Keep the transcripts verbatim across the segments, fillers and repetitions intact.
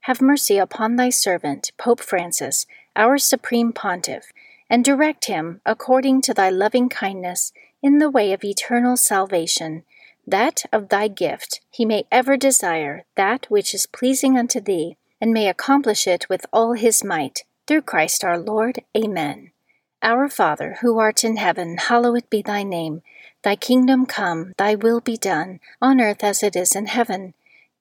have mercy upon thy servant, Pope Francis, our Supreme Pontiff, and direct him, according to thy loving kindness, in the way of eternal salvation, that of thy gift he may ever desire that which is pleasing unto thee, and may accomplish it with all his might, through Christ our Lord. Amen. Our Father, who art in heaven, hallowed be thy name. Thy kingdom come, thy will be done, on earth as it is in heaven.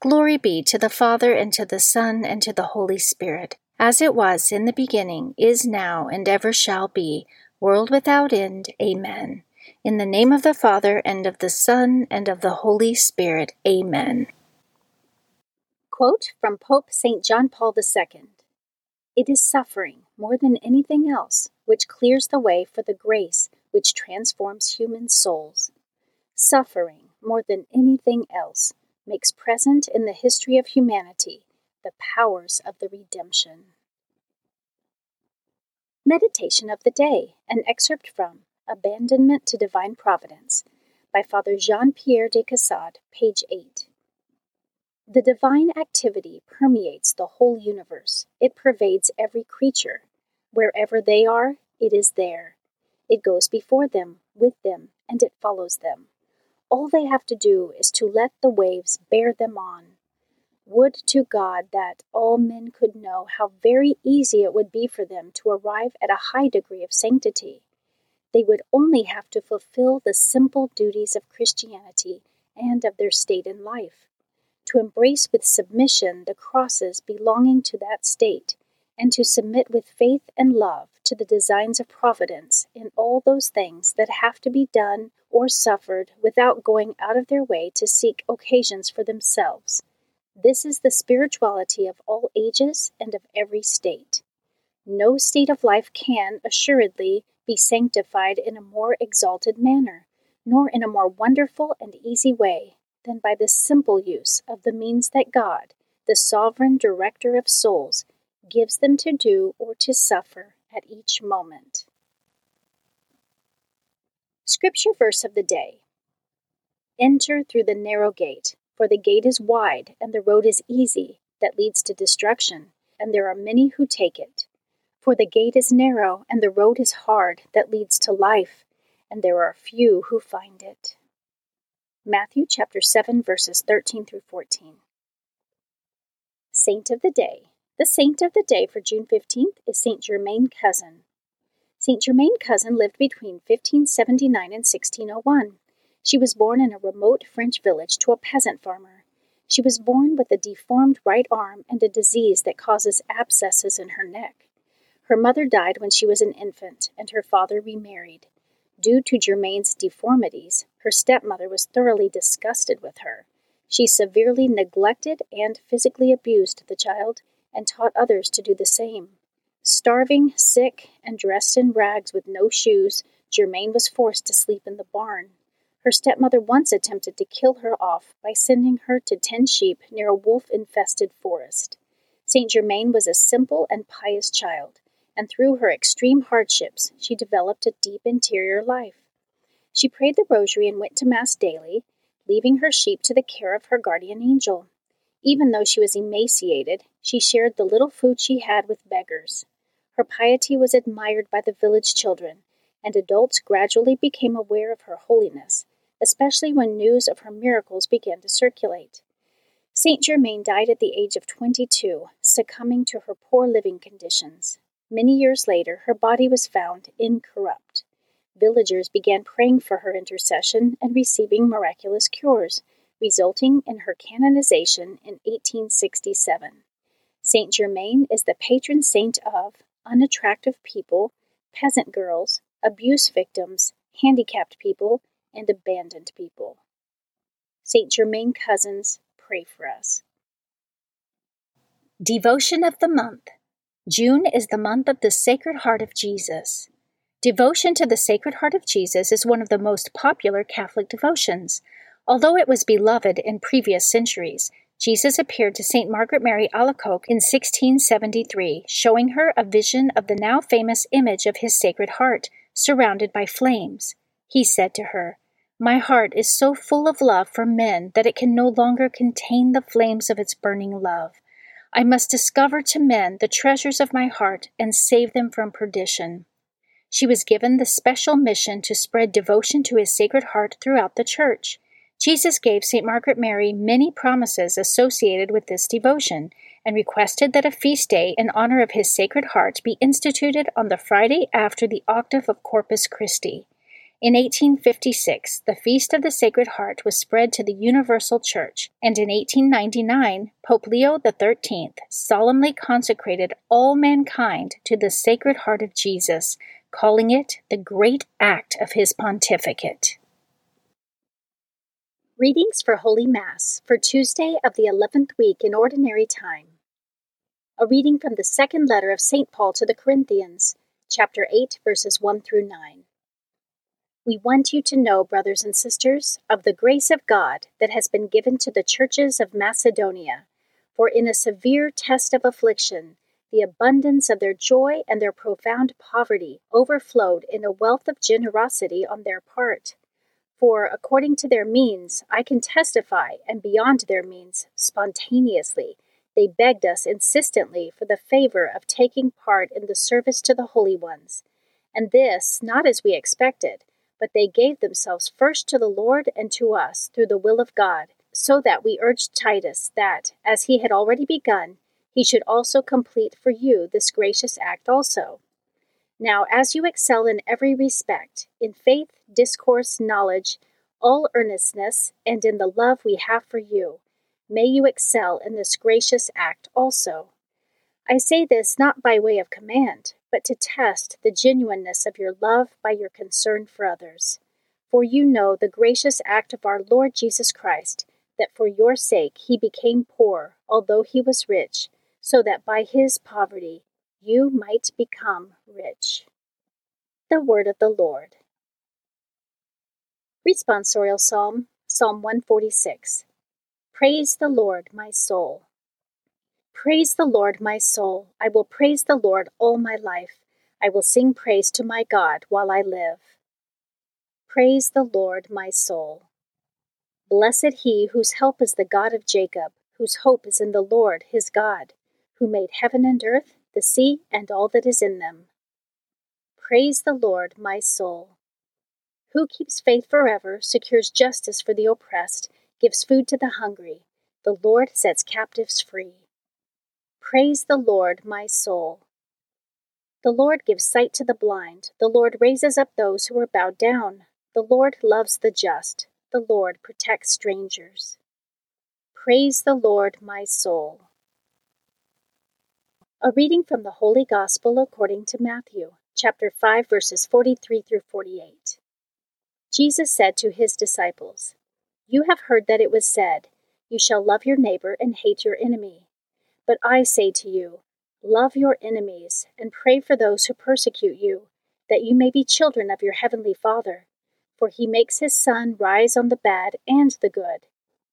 Glory be to the Father, and to the Son, and to the Holy Spirit, as it was in the beginning, is now, and ever shall be, world without end. Amen. In the name of the Father, and of the Son, and of the Holy Spirit. Amen. Quote from Pope Saint John Paul the Second. It is suffering, more than anything else, which clears the way for the grace which transforms human souls. Suffering, more than anything else, makes present in the history of humanity the powers of the redemption. Meditation of the Day, an excerpt from Abandonment to Divine Providence by Father Jean-Pierre de Cassade, page eight. The divine activity permeates the whole universe. It pervades every creature. Wherever they are, it is there. It goes before them, with them, and it follows them. All they have to do is to let the waves bear them on. Would to God that all men could know how very easy it would be for them to arrive at a high degree of sanctity. They would only have to fulfill the simple duties of Christianity and of their state in life, to embrace with submission the crosses belonging to that state, and to submit with faith and love to the designs of Providence in all those things that have to be done or suffered without going out of their way to seek occasions for themselves. This is the spirituality of all ages and of every state. No state of life can, assuredly, be sanctified in a more exalted manner, nor in a more wonderful and easy way, than by the simple use of the means that God, the sovereign director of souls, gives them to do or to suffer at each moment. Scripture verse of the day. Enter through the narrow gate, for the gate is wide and the road is easy that leads to destruction, and there are many who take it. For the gate is narrow and the road is hard that leads to life, and there are few who find it. Matthew chapter seven, verses thirteen through fourteen. Saint of the day. The saint of the day for June fifteenth is Saint Germaine Cousin. Saint Germaine Cousin lived between fifteen seventy-nine and sixteen oh one. She was born in a remote French village to a peasant farmer. She was born with a deformed right arm and a disease that causes abscesses in her neck. Her mother died when she was an infant, and her father remarried. Due to Germaine's deformities, her stepmother was thoroughly disgusted with her. She severely neglected and physically abused the child, and taught others to do the same. Starving, sick, and dressed in rags with no shoes, Germaine was forced to sleep in the barn. Her stepmother once attempted to kill her off by sending her to tend sheep near a wolf-infested forest. Saint Germaine was a simple and pious child, and through her extreme hardships, she developed a deep interior life. She prayed the rosary and went to Mass daily, leaving her sheep to the care of her guardian angel. Even though she was emaciated, she shared the little food she had with beggars. Her piety was admired by the village children, and adults gradually became aware of her holiness, especially when news of her miracles began to circulate. Saint Germaine died at the age of twenty-two, succumbing to her poor living conditions. Many years later, her body was found incorrupt. Villagers began praying for her intercession and receiving miraculous cures, resulting in her canonization in eighteen sixty-seven. Saint Germaine is the patron saint of unattractive people, peasant girls, abuse victims, handicapped people, and abandoned people. Saint Germaine Cousins, pray for us. Devotion of the Month. June is the month of the Sacred Heart of Jesus. Devotion to the Sacred Heart of Jesus is one of the most popular Catholic devotions. Although it was beloved in previous centuries, Jesus appeared to Saint Margaret Mary Alacoque in sixteen seventy-three, showing her a vision of the now famous image of his Sacred Heart, surrounded by flames. He said to her, "My heart is so full of love for men that it can no longer contain the flames of its burning love. I must discover to men the treasures of my heart and save them from perdition." She was given the special mission to spread devotion to his Sacred Heart throughout the Church. Jesus gave Saint Margaret Mary many promises associated with this devotion and requested that a feast day in honor of his Sacred Heart be instituted on the Friday after the octave of Corpus Christi. In eighteen fifty-six, the Feast of the Sacred Heart was spread to the Universal Church, and in eighteen ninety-nine, Pope Leo the thirteenth solemnly consecrated all mankind to the Sacred Heart of Jesus, calling it the great act of his pontificate. Readings for Holy Mass for Tuesday of the eleventh week in Ordinary Time. A reading from the second letter of Saint Paul to the Corinthians, chapter eight, verses one through nine. We want you to know, brothers and sisters, of the grace of God that has been given to the churches of Macedonia. For in a severe test of affliction, the abundance of their joy and their profound poverty overflowed in a wealth of generosity on their part. For according to their means, I can testify, and beyond their means, spontaneously, they begged us insistently for the favor of taking part in the service to the holy ones. And this, not as we expected, but they gave themselves first to the Lord and to us through the will of God, so that we urged Titus that, as he had already begun, he should also complete for you this gracious act also. Now, as you excel in every respect, in faith, discourse, knowledge, all earnestness, and in the love we have for you, may you excel in this gracious act also. I say this not by way of command, but to test the genuineness of your love by your concern for others. For you know the gracious act of our Lord Jesus Christ, that for your sake he became poor, although he was rich, so that by his poverty you might become rich. The Word of the Lord. Responsorial Psalm, Psalm one forty-six. Praise the Lord, my soul. Praise the Lord, my soul. I will praise the Lord all my life. I will sing praise to my God while I live. Praise the Lord, my soul. Blessed he whose help is the God of Jacob, whose hope is in the Lord his God, who made heaven and earth, the sea, and all that is in them. Praise the Lord, my soul. Who keeps faith forever, secures justice for the oppressed, gives food to the hungry. The Lord sets captives free. Praise the Lord, my soul. The Lord gives sight to the blind. The Lord raises up those who are bowed down. The Lord loves the just. The Lord protects strangers. Praise the Lord, my soul. A reading from the Holy Gospel according to Matthew, chapter five, verses forty-three through forty-eight. Jesus said to his disciples, "You have heard that it was said, 'You shall love your neighbor and hate your enemy.' But I say to you, love your enemies and pray for those who persecute you, that you may be children of your heavenly Father. For he makes his sun rise on the bad and the good,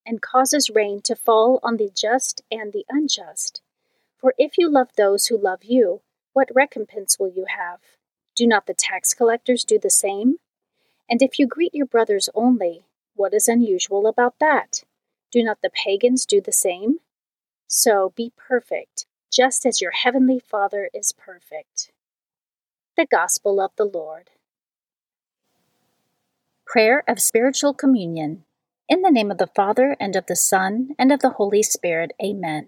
and causes rain to fall on the just and the unjust. For if you love those who love you, what recompense will you have? Do not the tax collectors do the same? And if you greet your brothers only, What is unusual about that? Do not the pagans do the same? So be perfect, just as your heavenly Father is perfect. The Gospel of the Lord. Prayer of Spiritual Communion. In the name of the Father, and of the Son, and of the Holy Spirit, Amen.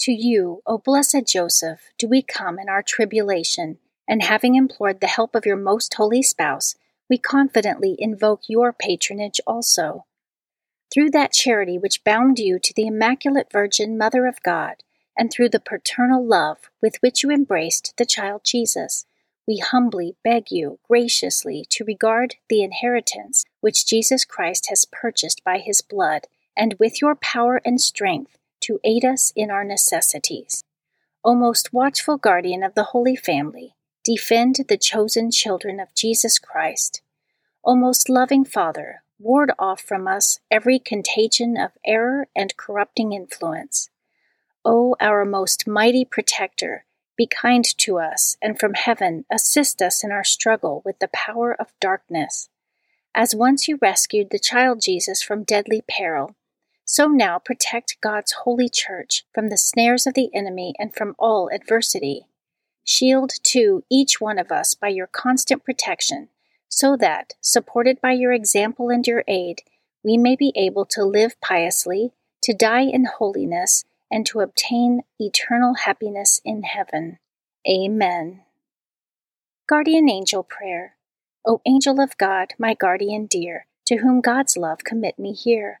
To you, O blessed Joseph, do we come in our tribulation, and having implored the help of your most holy spouse, we confidently invoke your patronage also. Through that charity which bound you to the Immaculate Virgin Mother of God, and through the paternal love with which you embraced the child Jesus, we humbly beg you graciously to regard the inheritance which Jesus Christ has purchased by his blood, and with your power and strength to aid us in our necessities. O most watchful guardian of the Holy Family, defend the chosen children of Jesus Christ. O most loving Father, ward off from us every contagion of error and corrupting influence. O our most mighty protector, be kind to us, and from heaven assist us in our struggle with the power of darkness. As once you rescued the child Jesus from deadly peril, so now protect God's holy church from the snares of the enemy and from all adversity. Shield, too, each one of us by your constant protection, so that, supported by your example and your aid, we may be able to live piously, to die in holiness, and to obtain eternal happiness in heaven. Amen. Guardian Angel Prayer. O angel of God, my guardian dear, to whom God's love commit me here,